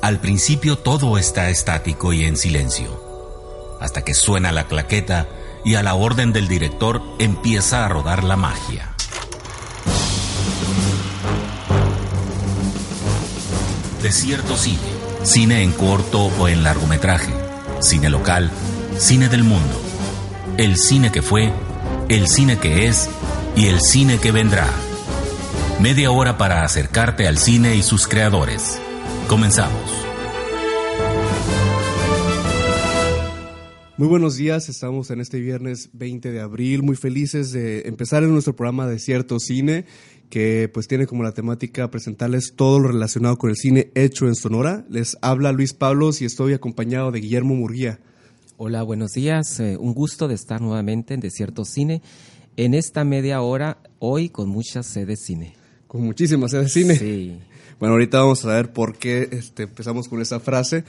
Al principio todo está estático y en silencio, hasta que suena la claqueta y a la orden del director empieza a rodar la magia. Desierto Cine, cine en corto o en largometraje, cine local, cine del mundo, el cine que fue, el cine que es y el cine que vendrá. Media hora para acercarte al cine y sus creadores. Comenzamos. Muy buenos días, estamos en este viernes 20 de abril, muy felices de empezar en nuestro programa de Desierto Cine, que pues tiene como la temática presentarles todo lo relacionado con el cine hecho en Sonora. Les habla Luis Pablos y estoy acompañado de Guillermo Murguía. Hola, buenos días, un gusto de estar nuevamente en Desierto Cine, en esta media hora, hoy con mucha sed de cine. Con muchísima sed de cine. Sí. Bueno, ahorita vamos a ver por qué empezamos con esa frase.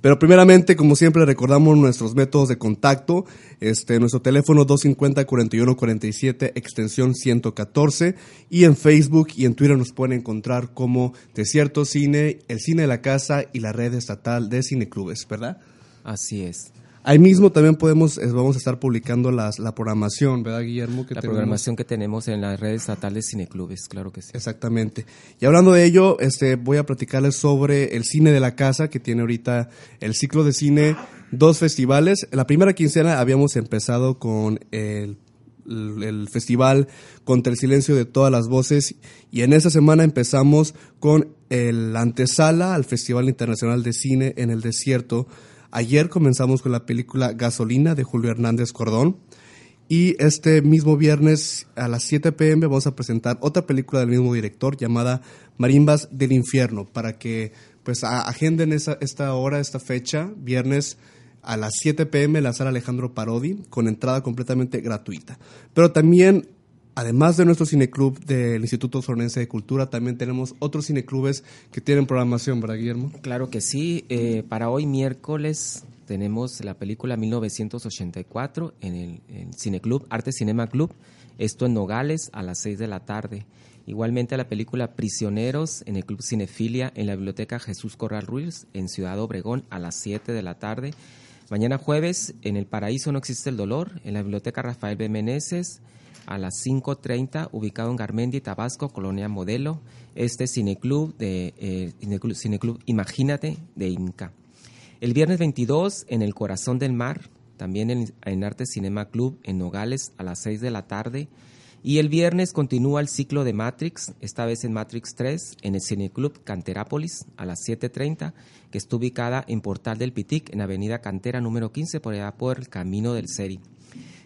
Pero primeramente, como siempre, recordamos nuestros métodos de contacto. Nuestro teléfono 250-4147, extensión 114. Y en Facebook y en Twitter nos pueden encontrar como Desierto Cine, El Cine de la Casa y la Red Estatal de Cineclubes, ¿verdad? Así es. Ahí mismo también vamos a estar publicando la programación, ¿verdad, Guillermo? La programación que tenemos en las redes estatales cineclubes, claro que sí. Exactamente. Y hablando de ello, voy a platicarles sobre el cine de la casa, que tiene ahorita el ciclo de cine, 2 festivales. En la primera quincena habíamos empezado con el festival Contra el Silencio de Todas las Voces, y en esta semana empezamos con la antesala al Festival Internacional de Cine en el Desierto. Ayer comenzamos con la película Gasolina de Julio Hernández Cordón, y este mismo viernes a las 7 p.m. vamos a presentar otra película del mismo director llamada Marimbas del Infierno, para que pues agenden esta fecha, viernes a las 7 p.m. en la sala Alejandro Parodi, con entrada completamente gratuita. Pero también, además de nuestro cineclub del Instituto Sonorense de Cultura, también tenemos otros cineclubes que tienen programación, ¿verdad, Guillermo? Claro que sí. Para hoy miércoles tenemos la película 1984 en el cineclub, Arte Cinema Club, esto en Nogales a las 6 de la tarde. Igualmente la película Prisioneros en el Club Cinefilia en la Biblioteca Jesús Corral Ruiz en Ciudad Obregón a las 7 de la tarde. Mañana jueves en El Paraíso no existe el dolor en la Biblioteca Rafael B. Meneses a las 5:30, ubicado en Garmendi, Tabasco, Colonia Modelo, cineclub Cineclub Imagínate de Inca. El viernes 22, en el Corazón del Mar, también en Arte Cinema Club, en Nogales, a las 6 de la tarde. Y el viernes continúa el ciclo de Matrix, esta vez en Matrix 3, en el Cineclub Canterápolis, a las 7:30, que está ubicada en Portal del Pitic, en Avenida Cantera, número 15, por allá por el Camino del Seri.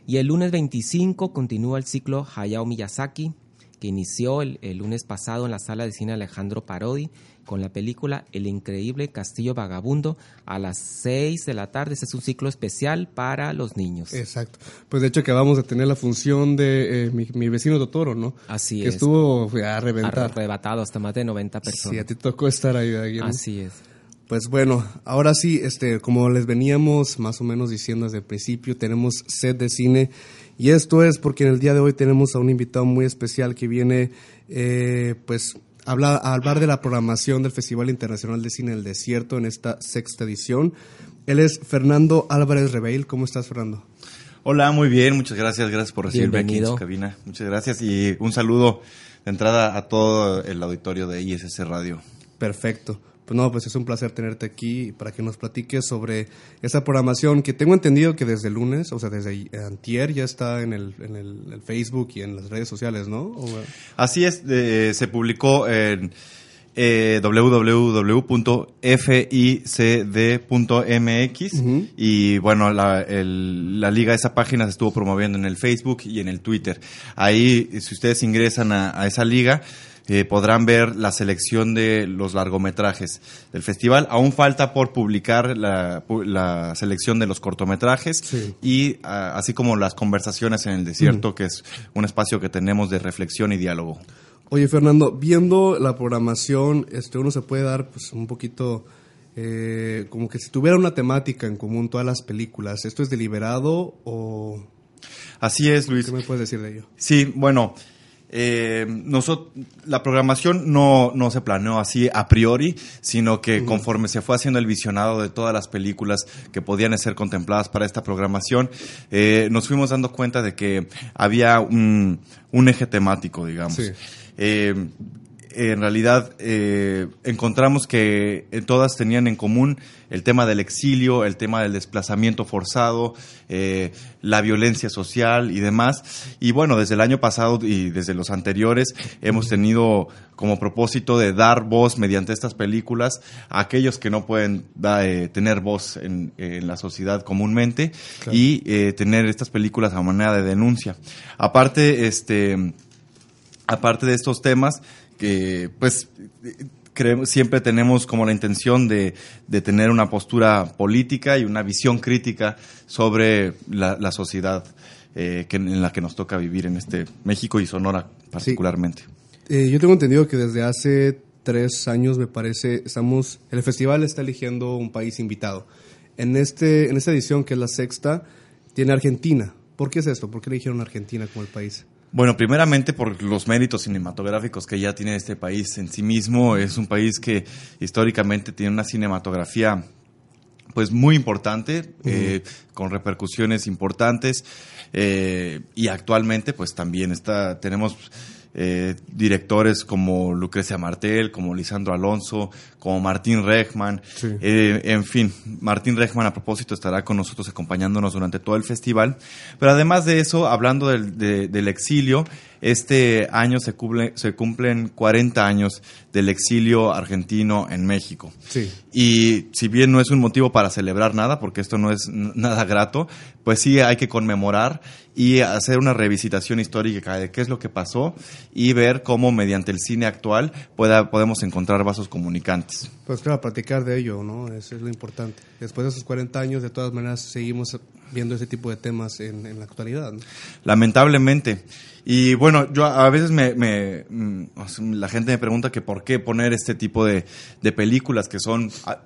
Y el lunes 25 continúa el ciclo Hayao Miyazaki, que inició el lunes pasado en la sala de cine Alejandro Parodi con la película El Increíble Castillo Vagabundo a las 6 de la tarde. Este es un ciclo especial para los niños. Exacto. Pues de hecho que vamos a tener la función de mi vecino Totoro, ¿no? Así que es. Que estuvo a reventar. Arrebatado hasta más de 90 personas. Sí, a ti tocó estar ahí, ¿no? Así es. Pues bueno, ahora sí, como les veníamos más o menos diciendo desde el principio, tenemos set de cine, y esto es porque en el día de hoy tenemos a un invitado muy especial que viene a hablar de la programación del Festival Internacional de Cine en el Desierto en esta 6ª edición. Él es Fernando Álvarez Rebeil. ¿Cómo estás, Fernando? Hola, muy bien, muchas gracias por recibirme aquí en su cabina. Muchas gracias y un saludo de entrada a todo el auditorio de ISC Radio. Perfecto. Pues es un placer tenerte aquí para que nos platiques sobre esa programación que tengo entendido que desde el lunes, o sea, desde antier ya está en el Facebook y en las redes sociales, ¿no? Así es, se publicó en www.ficd.mx y bueno, la liga de esa página se estuvo promoviendo en el Facebook y en el Twitter. Ahí, si ustedes ingresan a esa liga, podrán ver la selección de los largometrajes del festival. Aún falta por publicar la selección de los cortometrajes, sí, y así como las conversaciones en el desierto, que es un espacio que tenemos de reflexión y diálogo. Oye, Fernando, viendo la programación, uno se puede dar pues un poquito... como que si tuviera una temática en común todas las películas. ¿Esto es deliberado o...? Así es, Luis. ¿Qué me puedes decir de ello? Sí, bueno, la programación no se planeó así a priori, sino que conforme se fue haciendo el visionado de todas las películas que podían ser contempladas para esta programación, nos fuimos dando cuenta de que había un eje temático, digamos. Sí. En realidad encontramos que todas tenían en común el tema del exilio, el tema del desplazamiento forzado, la violencia social y demás. Y bueno, desde el año pasado y desde los anteriores hemos tenido como propósito de dar voz mediante estas películas a aquellos que no pueden tener voz en la sociedad comúnmente, claro, y tener estas películas a manera de denuncia. Aparte de estos temas, que pues creemos, siempre tenemos como la intención de tener una postura política y una visión crítica sobre la sociedad en la que nos toca vivir en este México y Sonora particularmente. Sí. Yo tengo entendido que desde hace 3 años, me parece, el festival está eligiendo un país invitado. En esta edición, que es la 6ª, tiene Argentina. ¿Por qué es esto? ¿Por qué eligieron Argentina como el país? Bueno, primeramente por los méritos cinematográficos que ya tiene este país en sí mismo. Es un país que históricamente tiene una cinematografía pues muy importante, con repercusiones importantes, y actualmente pues también tenemos directores como Lucrecia Martel, como Lisandro Alonso, como Martín Rejtman, sí, en fin, Martín Rejtman a propósito estará con nosotros acompañándonos durante todo el festival. Pero además de eso, hablando del exilio, este año se cumplen 40 años del exilio argentino en México. Sí. Y si bien no es un motivo para celebrar nada, porque esto no es nada grato, pues sí hay que conmemorar y hacer una revisitación histórica de qué es lo que pasó y ver cómo mediante el cine actual podemos encontrar vasos comunicantes. Pues claro, platicar de ello, ¿no? Eso es lo importante. Después de esos 40 años, de todas maneras, seguimos viendo ese tipo de temas en la actualidad, ¿no? Lamentablemente. Y bueno, yo a veces la gente me pregunta que por qué poner este tipo de películas que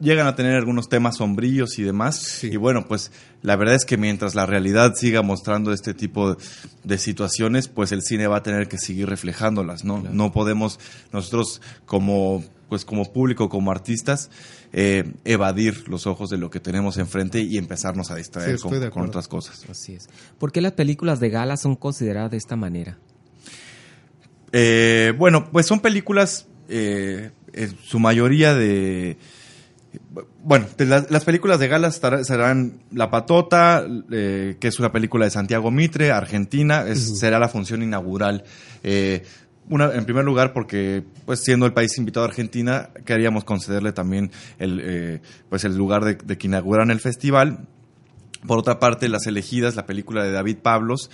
llegan a tener algunos temas sombríos y demás. Sí. Y bueno, pues la verdad es que mientras la realidad siga mostrando este tipo de situaciones, pues el cine va a tener que seguir reflejándolas, ¿no? Claro. No podemos nosotros como público, como artistas, evadir los ojos de lo que tenemos enfrente y empezarnos a distraer con otras cosas. Así es. ¿Por qué las películas de gala son consideradas de esta manera? Bueno, pues son películas, en su mayoría las películas de gala serán La Patota, que es una película de Santiago Mitre, Argentina, será la función inaugural. En primer lugar, porque pues siendo el país invitado a Argentina, queríamos concederle también el lugar de que inauguran el festival. Por otra parte, Las Elegidas, la película de David Pablos,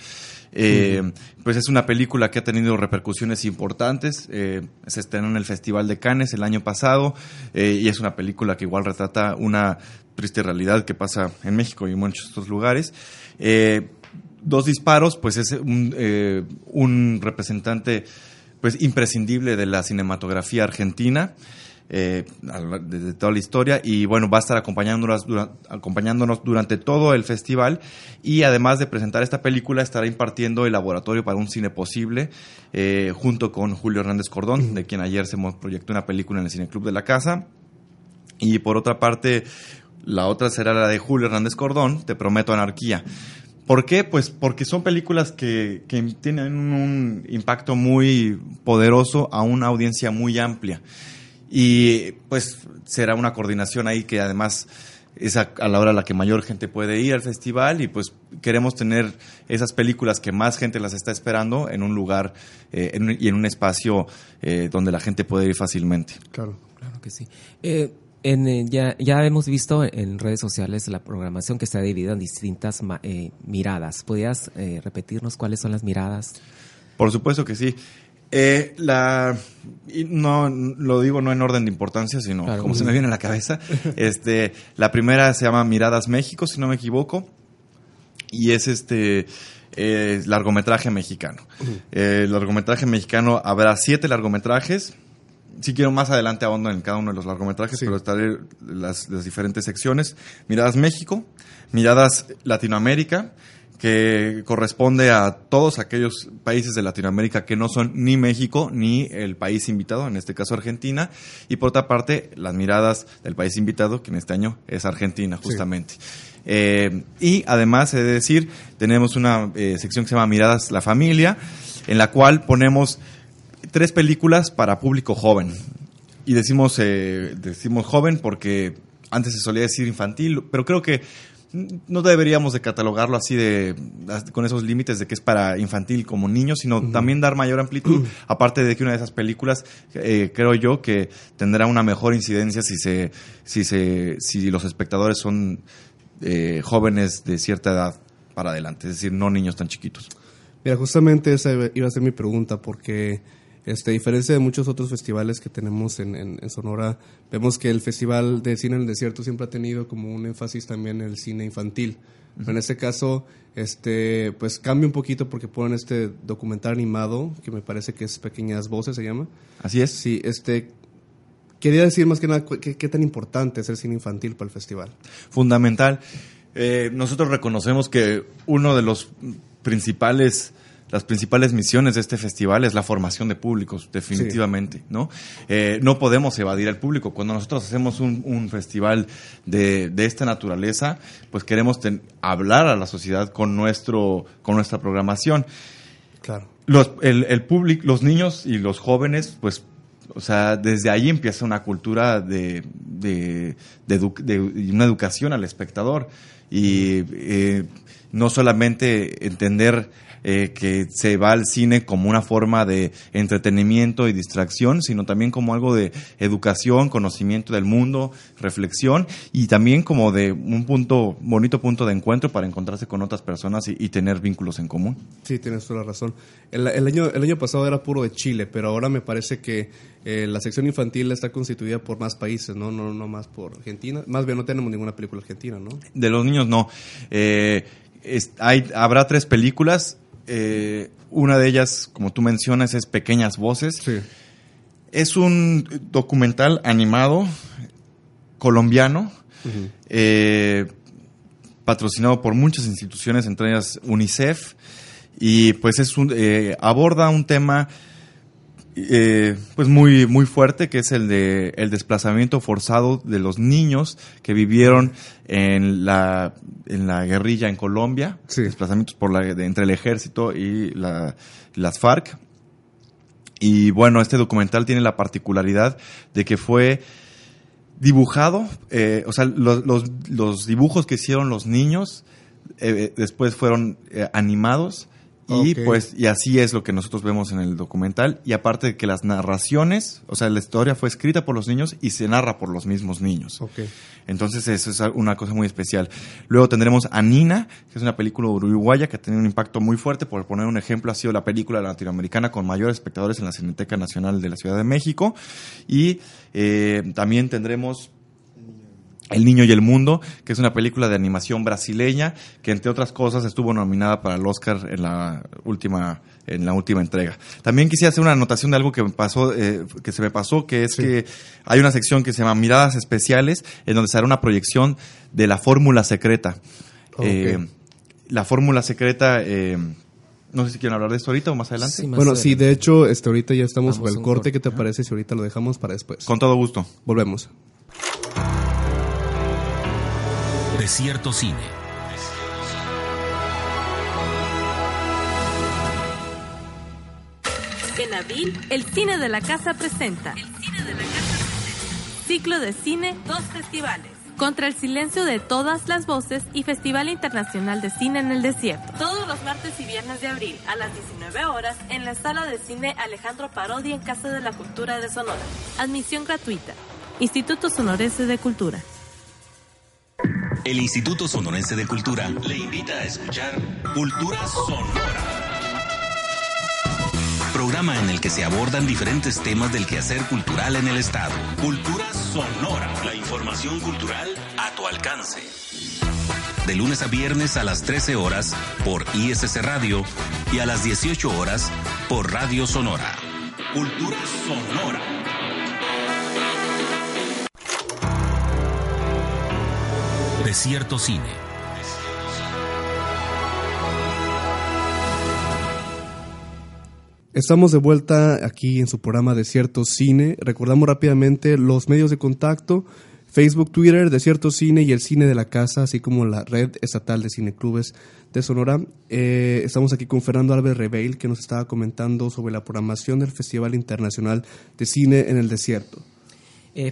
pues es una película que ha tenido repercusiones importantes. Se estrenó en el Festival de Cannes el año pasado, y es una película que igual retrata una triste realidad que pasa en México y en muchos otros lugares. Dos disparos, pues es un representante pues imprescindible de la cinematografía argentina, de toda la historia, y bueno, va a estar acompañándonos durante todo el festival, y además de presentar esta película estará impartiendo el laboratorio para un cine posible, junto con Julio Hernández Cordón, de quien ayer se proyectó una película en el Cineclub de la Casa. Y por otra parte, la otra será la de Julio Hernández Cordón, Te Prometo Anarquía. ¿Por qué? Pues porque son películas que tienen un impacto muy poderoso a una audiencia muy amplia. Y pues será una coordinación ahí que además es a la hora a la que mayor gente puede ir al festival, y pues queremos tener esas películas que más gente las está esperando en un lugar y en un espacio donde la gente puede ir fácilmente. Claro, claro que sí. Ya hemos visto en redes sociales la programación que está dividida en distintas miradas. ¿Podrías repetirnos cuáles son las miradas? Por supuesto que sí. No lo digo no en orden de importancia, sino claro, como se me viene a la cabeza. La primera se llama Miradas México, si no me equivoco, y es largometraje mexicano. El largometraje mexicano, habrá 7 largometrajes. Si quiero más adelante ahondo en cada uno de los largometrajes, sí, pero estaré las diferentes secciones. Miradas México, Miradas Latinoamérica, que corresponde a todos aquellos países de Latinoamérica que no son ni México ni el país invitado, en este caso Argentina. Y por otra parte, las miradas del país invitado, que en este año es Argentina, justamente. Sí. Y además, he de decir, tenemos una sección que se llama Miradas la Familia, en la cual ponemos 3 películas para público joven. Y decimos joven porque antes se solía decir infantil, pero creo que no deberíamos de catalogarlo así con esos límites de que es para infantil como niño, sino también dar mayor amplitud, aparte de que una de esas películas creo yo que tendrá una mejor incidencia si los espectadores son jóvenes de cierta edad para adelante, es decir, no niños tan chiquitos. Mira, justamente esa iba a ser mi pregunta, porque a diferencia de muchos otros festivales que tenemos en Sonora, vemos que el Festival de Cine en el Desierto siempre ha tenido como un énfasis también en el cine infantil. Uh-huh. En este caso, pues cambia un poquito porque ponen este documental animado, que me parece que es Pequeñas Voces, se llama. Así es. Sí, quería decir más que nada, ¿qué tan importante es el cine infantil para el festival? Fundamental. Nosotros reconocemos que uno de las principales misiones de este festival es la formación de públicos, definitivamente, sí, ¿no? No podemos evadir al público. Cuando nosotros hacemos un festival de esta naturaleza, pues queremos hablar a la sociedad con nuestra programación. Claro. El público, los niños y los jóvenes, pues, o sea, desde ahí empieza una cultura de una educación al espectador. Y no solamente entender que se va al cine como una forma de entretenimiento y distracción, sino también como algo de educación, conocimiento del mundo, reflexión, y también como de un bonito punto de encuentro para encontrarse con otras personas y tener vínculos en común. Sí, tienes toda la razón. El año pasado era puro de Chile, pero ahora me parece que la sección infantil está constituida por más países, ¿no? No más por Argentina. Más bien no tenemos ninguna película argentina, ¿no? De los niños no. Habrá 3 películas. Una de ellas, como tú mencionas, es Pequeñas Voces. Sí. Es un documental animado colombiano, uh-huh, patrocinado por muchas instituciones, entre ellas UNICEF, y pues aborda un tema pues muy, muy fuerte, que es el desplazamiento forzado de los niños que vivieron en la guerrilla en Colombia, sí, desplazamientos entre el ejército y las FARC. Y bueno, este documental tiene la particularidad de que fue dibujado, o sea, los dibujos que hicieron los niños después fueron animados. Y okay, pues, y así es lo que nosotros vemos en el documental. Y aparte de que las narraciones, o sea, la historia fue escrita por los niños y se narra por los mismos niños. Okay. Entonces, eso es una cosa muy especial. Luego tendremos Anina, que es una película uruguaya que ha tenido un impacto muy fuerte. Por poner un ejemplo, ha sido la película latinoamericana con mayores espectadores en la Cineteca Nacional de la Ciudad de México. Y también tendremos El niño y el mundo, que es una película de animación brasileña que, entre otras cosas, estuvo nominada para el Oscar en la última entrega. También quisiera hacer una anotación de algo que se me pasó, que es, sí, que hay una sección que se llama Miradas Especiales, en donde se hará una proyección de La Fórmula Secreta. Okay. La Fórmula Secreta, no sé si quieren hablar de esto ahorita o más adelante. Sí, bueno, sí, de hecho, ahorita ya estamos por el corte. ¿Qué te parece si ahorita lo dejamos para después? Con todo gusto. Volvemos. Desierto Cine. En abril, el Cine de la Casa presenta Ciclo de Cine, 2 festivales. Contra el silencio de todas las voces y Festival Internacional de Cine en el Desierto. Todos los martes y viernes de abril a las 19:00 en la Sala de Cine Alejandro Parodi en Casa de la Cultura de Sonora. Admisión gratuita. Instituto Sonorense de Cultura. El Instituto Sonorense de Cultura le invita a escuchar Cultura Sonora, programa en el que se abordan diferentes temas del quehacer cultural en el estado. Cultura Sonora, la información cultural a tu alcance. De lunes a viernes a las 13 horas por ISC Radio y a las 18 horas por Radio Sonora. Cultura Sonora. Desierto Cine. Estamos de vuelta aquí en su programa Desierto Cine. Recordamos rápidamente los medios de contacto: Facebook, Twitter, Desierto Cine y el Cine de la Casa, así como la Red Estatal de Cineclubes de Sonora. Estamos aquí con Fernando Álvarez Rebeil, que nos estaba comentando sobre la programación del Festival Internacional de Cine en el Desierto.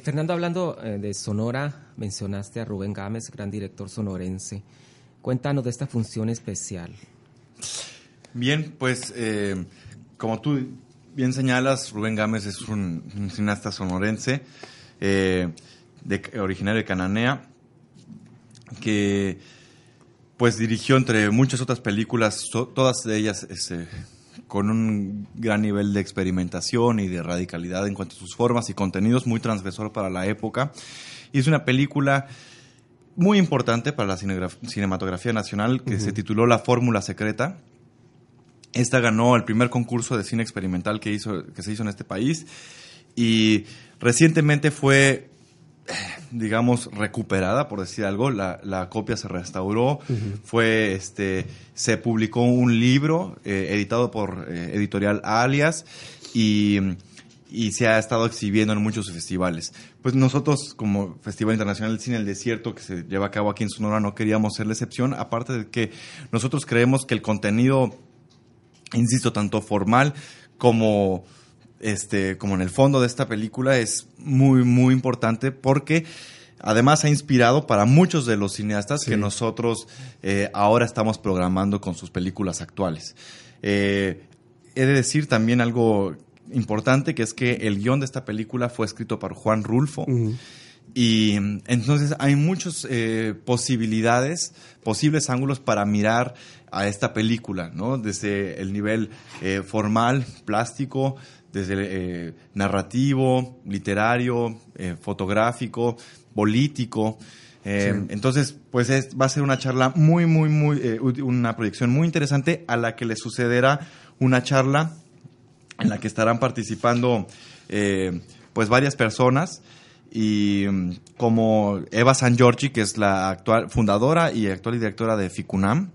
Fernando, hablando de Sonora, mencionaste a Rubén Gámez, gran director sonorense. Cuéntanos de esta función especial. Bien, pues... como tú bien señalas, Rubén Gámez es un cineasta sonorense, originario de Cananea, que pues dirigió, entre muchas otras películas, todas ellas con un gran nivel de experimentación y de radicalidad en cuanto a sus formas y contenidos, muy transgresor para la época. Y es una película muy importante para la cinematografía nacional, que se tituló La Fórmula Secreta. Esta ganó el primer concurso de cine experimental que se hizo en este país, y recientemente fue, digamos, recuperada, por decir algo. La copia se restauró, fue, se publicó un libro editado por Editorial Alias y se ha estado exhibiendo en muchos festivales. Pues nosotros, como Festival Internacional del Cine del Desierto, que se lleva a cabo aquí en Sonora, no queríamos ser la excepción, aparte de que nosotros creemos que el contenido... insisto, tanto formal como en el fondo de esta película es muy, muy importante, porque además ha inspirado para muchos de los cineastas que nosotros ahora estamos programando con sus películas actuales. He de decir también algo importante, que es que el guión de esta película fue escrito por Juan Rulfo. Y entonces hay muchas posibles ángulos para mirar a esta película, ¿no? Desde el nivel formal, plástico, desde el narrativo, literario, fotográfico, político. Entonces, pues va a ser una charla una proyección muy interesante, a la que le sucederá una charla en la que estarán participando pues varias personas. Y como Eva Sangiorgi, que es la actual fundadora y actual directora de FICUNAM,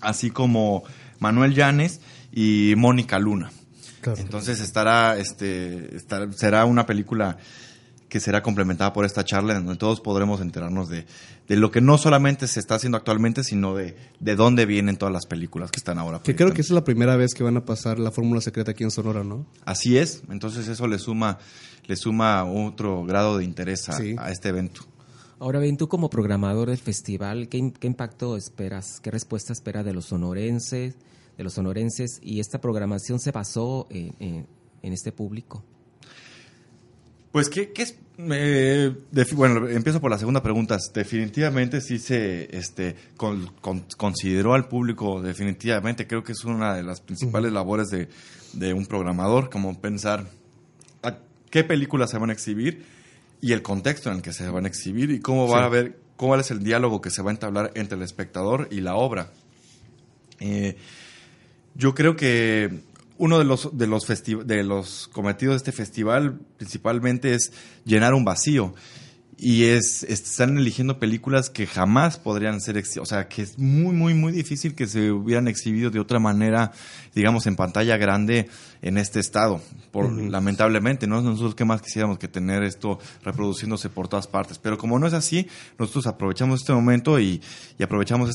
así como Manuel Yanes y Mónica Luna. Claro. Entonces será una película que será complementada por esta charla, en donde todos podremos enterarnos de lo que no solamente se está haciendo actualmente, sino de dónde vienen todas las películas que están ahora. Que creo que esa es la primera vez que van a pasar La Fórmula Secreta aquí en Sonora, ¿no? Así es. Entonces eso le suma otro grado de interés a este evento. Ahora bien, tú como programador del festival, ¿qué impacto esperas? ¿Qué respuesta esperas de los sonorenses? ¿Y esta programación se basó en este público? Pues, ¿qué es? Bueno, empiezo por la segunda pregunta. Definitivamente sí se consideró al público, definitivamente. Creo que es una de las principales labores de un programador, como pensar qué películas se van a exhibir y el contexto en el que se van a exhibir y cómo va a haber, cómo es el diálogo que se va a entablar entre el espectador y la obra. Yo creo que uno de los cometidos de este festival principalmente es llenar un vacío, y están eligiendo películas que jamás podrían ser exhibidas, o sea, que es muy, muy, muy difícil que se hubieran exhibido de otra manera, digamos, en pantalla grande en este estado, lamentablemente, ¿no? Nosotros qué más quisiéramos que tener esto reproduciéndose por todas partes, pero como no es así, nosotros aprovechamos este momento y aprovechamos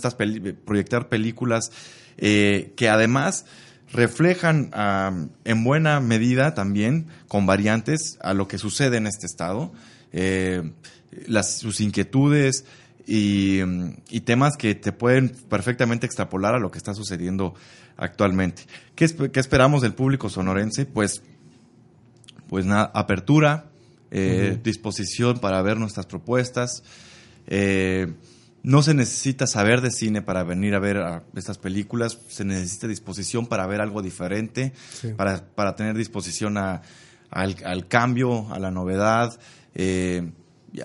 proyectar películas que además reflejan en buena medida también, con variantes, a lo que sucede en este estado, sus inquietudes y temas que te pueden perfectamente extrapolar a lo que está sucediendo actualmente. ¿Qué esperamos del público sonorense? Pues nada, apertura, disposición para ver nuestras propuestas, No se necesita saber de cine para venir a ver a estas películas, se necesita disposición para ver algo diferente, sí, para tener disposición al cambio, a la novedad,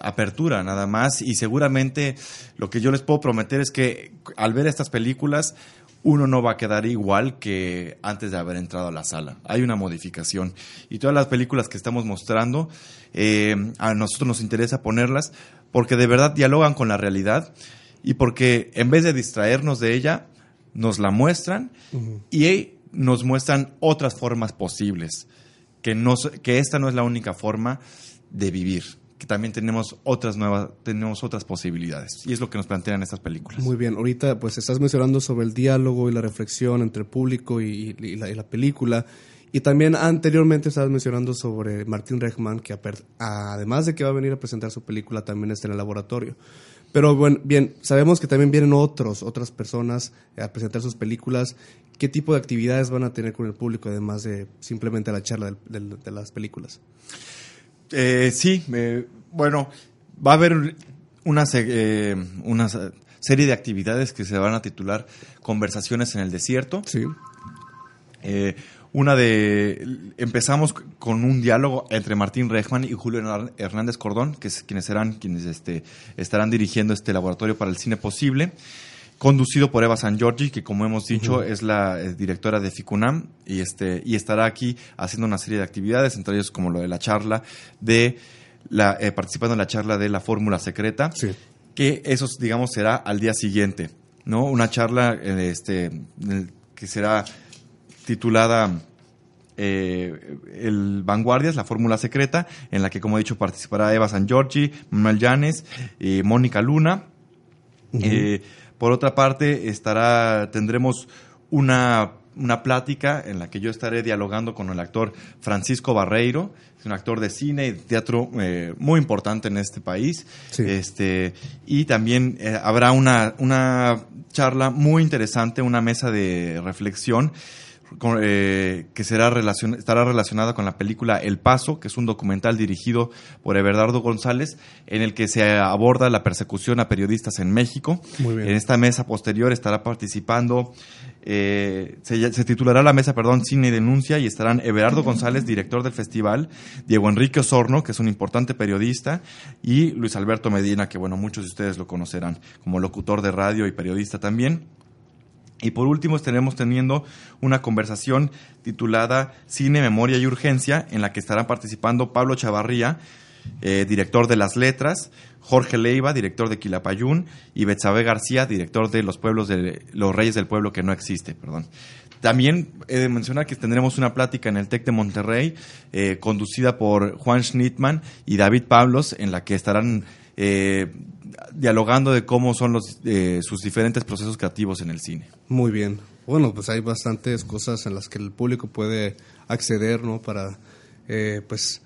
apertura nada más. Y seguramente lo que yo les puedo prometer es que al ver estas películas uno no va a quedar igual que antes de haber entrado a la sala. Hay una modificación. Y todas las películas que estamos mostrando, a nosotros nos interesa ponerlas porque de verdad dialogan con la realidad y porque en vez de distraernos de ella, nos la muestran, uh-huh, y nos muestran otras formas posibles. Que esta no es la única forma de vivir. Que también tenemos otras posibilidades. Y es lo que nos plantean estas películas. Muy bien. Ahorita, pues, estás mencionando sobre el diálogo y la reflexión entre el público y la película. Y también anteriormente estabas mencionando sobre Martín Rejtman, que además de que va a venir a presentar su película, también está en el laboratorio. Pero bueno, bien, sabemos que también vienen otras personas a presentar sus películas. ¿Qué tipo de actividades van a tener con el público, además de simplemente la charla de las películas? Bueno, va a haber una serie de actividades que se van a titular Conversaciones en el Desierto. Sí. Empezamos con un diálogo entre Martín Rejtman y Julio Hernández Cordón, que es quienes estarán dirigiendo este laboratorio para el cine posible, conducido por Eva Sangiorgi, que como hemos dicho, uh-huh, es la directora de FICUNAM y estará aquí haciendo una serie de actividades, entre ellos como lo de la charla participando en la charla de La Fórmula Secreta, sí, que eso, digamos, será al día siguiente, ¿no? Una charla que será titulada El Vanguardias, La Fórmula Secreta, en la que, como he dicho, participará Eva Sangiorgi, Manuel Yanes, Mónica Luna. Uh-huh. Por otra parte, tendremos una plática en la que yo estaré dialogando con el actor Francisco Barreiro, es un actor de cine y de teatro muy importante en este país. Sí. Y también habrá una charla muy interesante, una mesa de reflexión que estará relacionada con la película El Paso, que es un documental dirigido por Everardo González, en el que se aborda la persecución a periodistas en México. Muy bien. En esta mesa posterior estará participando, se titulará la mesa, Cine y Denuncia, y estarán Everardo González, director del festival, Diego Enrique Osorno, que es un importante periodista, y Luis Alberto Medina, que bueno, muchos de ustedes lo conocerán como locutor de radio y periodista también. Y por último estaremos teniendo una conversación titulada Cine, Memoria y Urgencia, en la que estarán participando Pablo Chavarría, director de Las Letras, Jorge Leiva, director de Quilapayún, y Betsabe García, director de Los Reyes del Pueblo que no existe, perdón. También he de mencionar que tendremos una plática en el TEC de Monterrey, conducida por Juan Schnittman y David Pablos, en la que estarán dialogando de cómo son sus diferentes procesos creativos en el cine. Muy bien. Bueno, pues hay bastantes cosas en las que el público puede acceder, ¿no? Para pues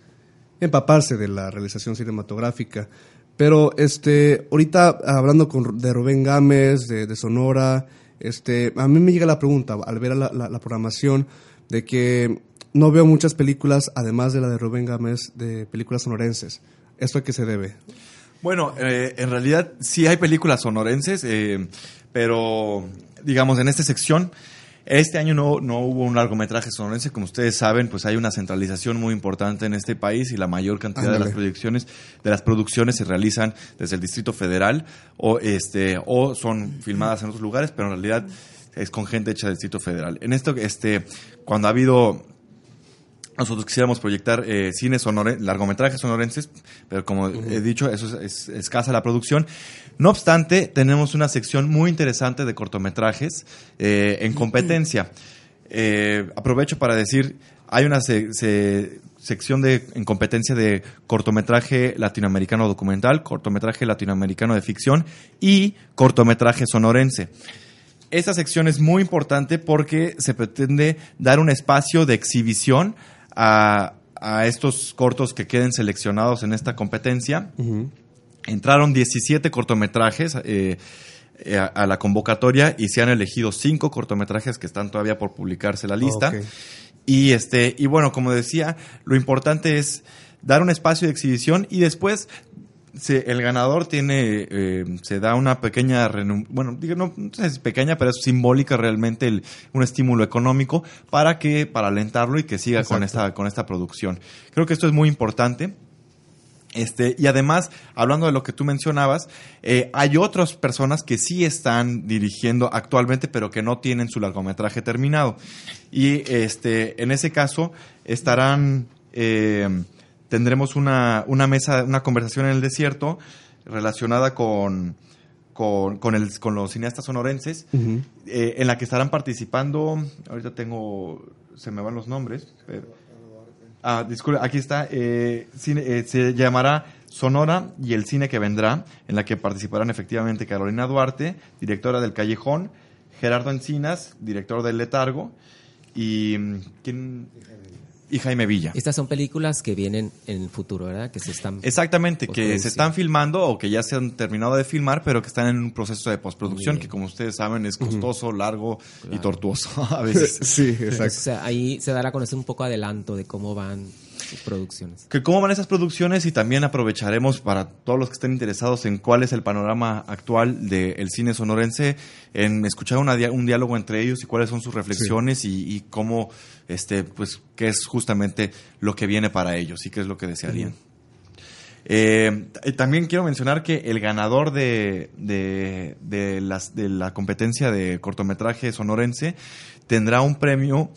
empaparse de la realización cinematográfica. Pero ahorita hablando de Rubén Gámez de Sonora, a mí me llega la pregunta al ver la programación de que no veo muchas películas, además de la de Rubén Gámez, de películas sonorenses. ¿Esto a qué se debe? Bueno, en realidad sí hay películas sonorenses, pero digamos en esta sección, este año no hubo un largometraje sonorense. Como ustedes saben, pues hay una centralización muy importante en este país y la mayor cantidad de las producciones se realizan desde el Distrito Federal o son filmadas en otros lugares, pero en realidad es con gente hecha del Distrito Federal. En esto, cuando ha habido... Nosotros quisiéramos proyectar largometrajes sonorenses, pero como he dicho, eso es escasa la producción. No obstante, tenemos una sección muy interesante de cortometrajes en competencia. Aprovecho para decir, hay una sección en competencia de cortometraje latinoamericano documental, cortometraje latinoamericano de ficción y cortometraje sonorense. Esta sección es muy importante porque se pretende dar un espacio de exhibición a estos cortos que queden seleccionados en esta competencia. Uh-huh. Entraron 17 cortometrajes a la convocatoria y se han elegido 5 cortometrajes que están todavía por publicarse la lista. Okay. Y bueno, como decía, lo importante es dar un espacio de exhibición y después Sí, el ganador tiene, se da una pequeña, no es pequeña, pero es simbólica realmente, un estímulo económico para alentarlo y que siga con esta producción. Creo que esto es muy importante. Y además, hablando de lo que tú mencionabas, hay otras personas que sí están dirigiendo actualmente, pero que no tienen su largometraje terminado. Y en ese caso estarán... tendremos una mesa, una conversación en el desierto relacionada con los cineastas sonorenses, uh-huh, en la que estarán participando. Ahorita se me van los nombres. Disculpe, aquí está. Se llamará Sonora y el cine que vendrá, en la que participarán efectivamente Carolina Duarte, directora del Callejón, Gerardo Encinas, director del Letargo, y ¿quién? Y Jaime Villa. Estas son películas que vienen en el futuro, ¿verdad? Que se están... Exactamente, que se están filmando o que ya se han terminado de filmar, pero que están en un proceso de postproducción que, como ustedes saben, es costoso, largo, claro, y tortuoso a veces. Sí, exacto. O sea, ahí se dará a conocer un poco adelanto de cómo van sus producciones. Que cómo van esas producciones, y también aprovecharemos para todos los que estén interesados en cuál es el panorama actual del cine sonorense, en escuchar un diálogo entre ellos y cuáles son sus reflexiones, sí, y cómo, pues, qué es justamente lo que viene para ellos y qué es lo que desearían. Sí. También quiero mencionar que el ganador de la competencia de cortometraje sonorense tendrá un premio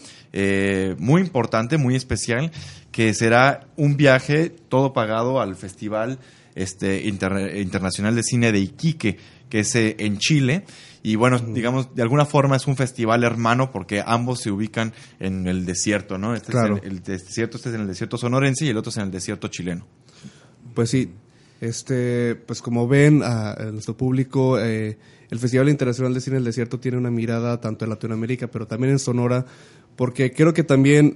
muy importante, muy especial, que será un viaje todo pagado al Festival Internacional de Cine de Iquique, que es en Chile. Y bueno, digamos, de alguna forma es un festival hermano, porque ambos se ubican en el desierto, ¿no? Claro. Es el desierto, este es en el desierto sonorense y el otro es en el desierto chileno. Pues sí, pues como ven, a nuestro público, el Festival Internacional de Cine del Desierto tiene una mirada tanto en Latinoamérica, pero también en Sonora, porque creo que también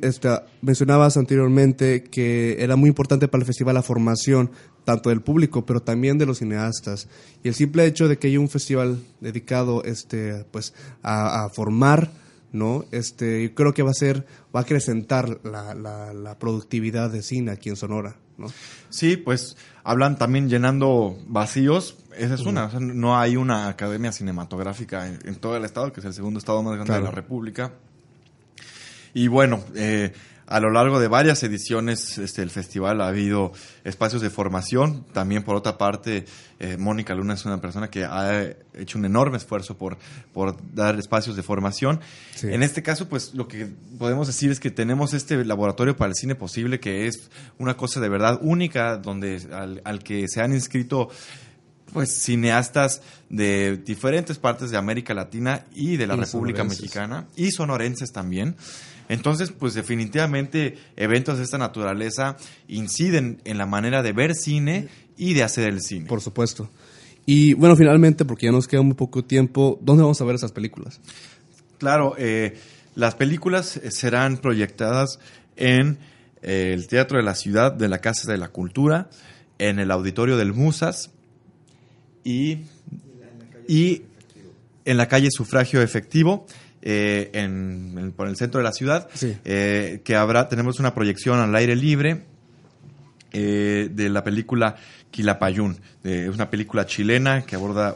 mencionabas anteriormente que era muy importante para el festival la formación, tanto del público, pero también de los cineastas. Y el simple hecho de que haya un festival dedicado a formar, ¿no? Yo creo que va a acrecentar la productividad de cine aquí en Sonora, ¿no? Sí, pues hablan también llenando vacíos. Esa es una, o sea, no hay una academia cinematográfica en todo el estado, que es el segundo estado más grande, claro, de la República. Y bueno, a lo largo de varias ediciones del festival ha habido espacios de formación. También, por otra parte, Mónica Luna es una persona que ha hecho un enorme esfuerzo por dar espacios de formación. Sí. En este caso, pues lo que podemos decir es que tenemos este laboratorio para el cine posible, que es una cosa de verdad única, donde al que se han inscrito pues cineastas de diferentes partes de América Latina y de la República Mexicana, y sonorenses también. Entonces, pues definitivamente eventos de esta naturaleza inciden en la manera de ver cine y de hacer el cine. Por supuesto. Y bueno, finalmente, porque ya nos queda muy poco tiempo, ¿dónde vamos a ver esas películas? Claro, las películas serán proyectadas en el Teatro de la Ciudad, de la Casa de la Cultura, en el Auditorio del Musas y en la calle Sufragio Efectivo. Por el centro de la ciudad, sí, que tenemos una proyección al aire libre de la película Quilapayún. Es una película chilena que aborda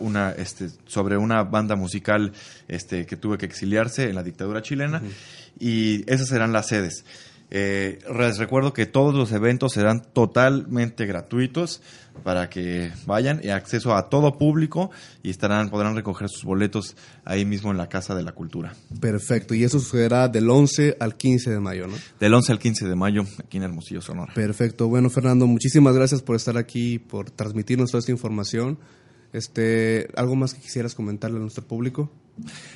sobre una banda musical que tuvo que exiliarse en la dictadura chilena, uh-huh, y esas serán las sedes. Les recuerdo que todos los eventos serán totalmente gratuitos para que vayan, y acceso a todo público, y podrán recoger sus boletos ahí mismo en la Casa de la Cultura. Perfecto, y eso sucederá del 11 al 15 de mayo, ¿no? Del 11 al 15 de mayo, aquí en Hermosillo, Sonora. Perfecto, bueno, Fernando, muchísimas gracias por estar aquí, por transmitirnos toda esta información. ¿Algo más que quisieras comentarle a nuestro público?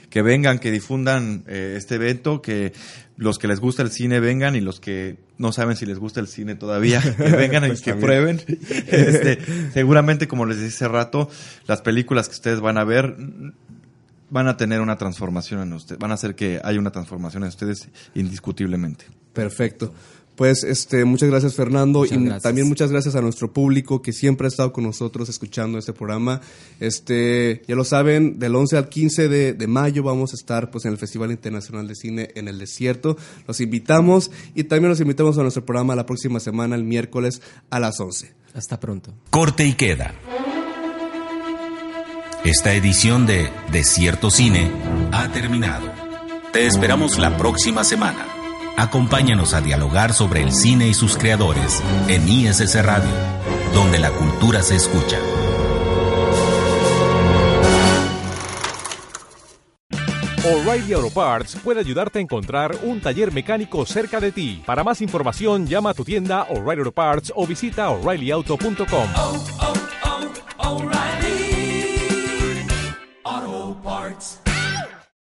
Que vengan, que difundan este evento, que los que les gusta el cine vengan, y los que no saben si les gusta el cine todavía, que vengan pues y que prueben. Seguramente, como les dije hace rato, las películas que ustedes van a ver van a tener una transformación en ustedes, van a hacer que haya una transformación en ustedes indiscutiblemente. Perfecto. Pues muchas gracias, Fernando. Muchas gracias. Y también muchas gracias a nuestro público que siempre ha estado con nosotros escuchando este programa. Ya lo saben, del 11 al 15 de mayo vamos a estar pues en el Festival Internacional de Cine en el Desierto. Los invitamos y también los invitamos a nuestro programa la próxima semana, el miércoles a las 11. Hasta pronto. Corte y queda. Esta edición de Desierto Cine ha terminado. Te esperamos la próxima semana. Acompáñanos a dialogar sobre el cine y sus creadores en ISC Radio, donde la cultura se escucha. O'Reilly Auto Parts puede ayudarte a encontrar un taller mecánico cerca de ti. Para más información, llama a tu tienda O'Reilly Auto Parts o visita O'ReillyAuto.com. Oh, oh, oh, O'Reilly Auto Parts.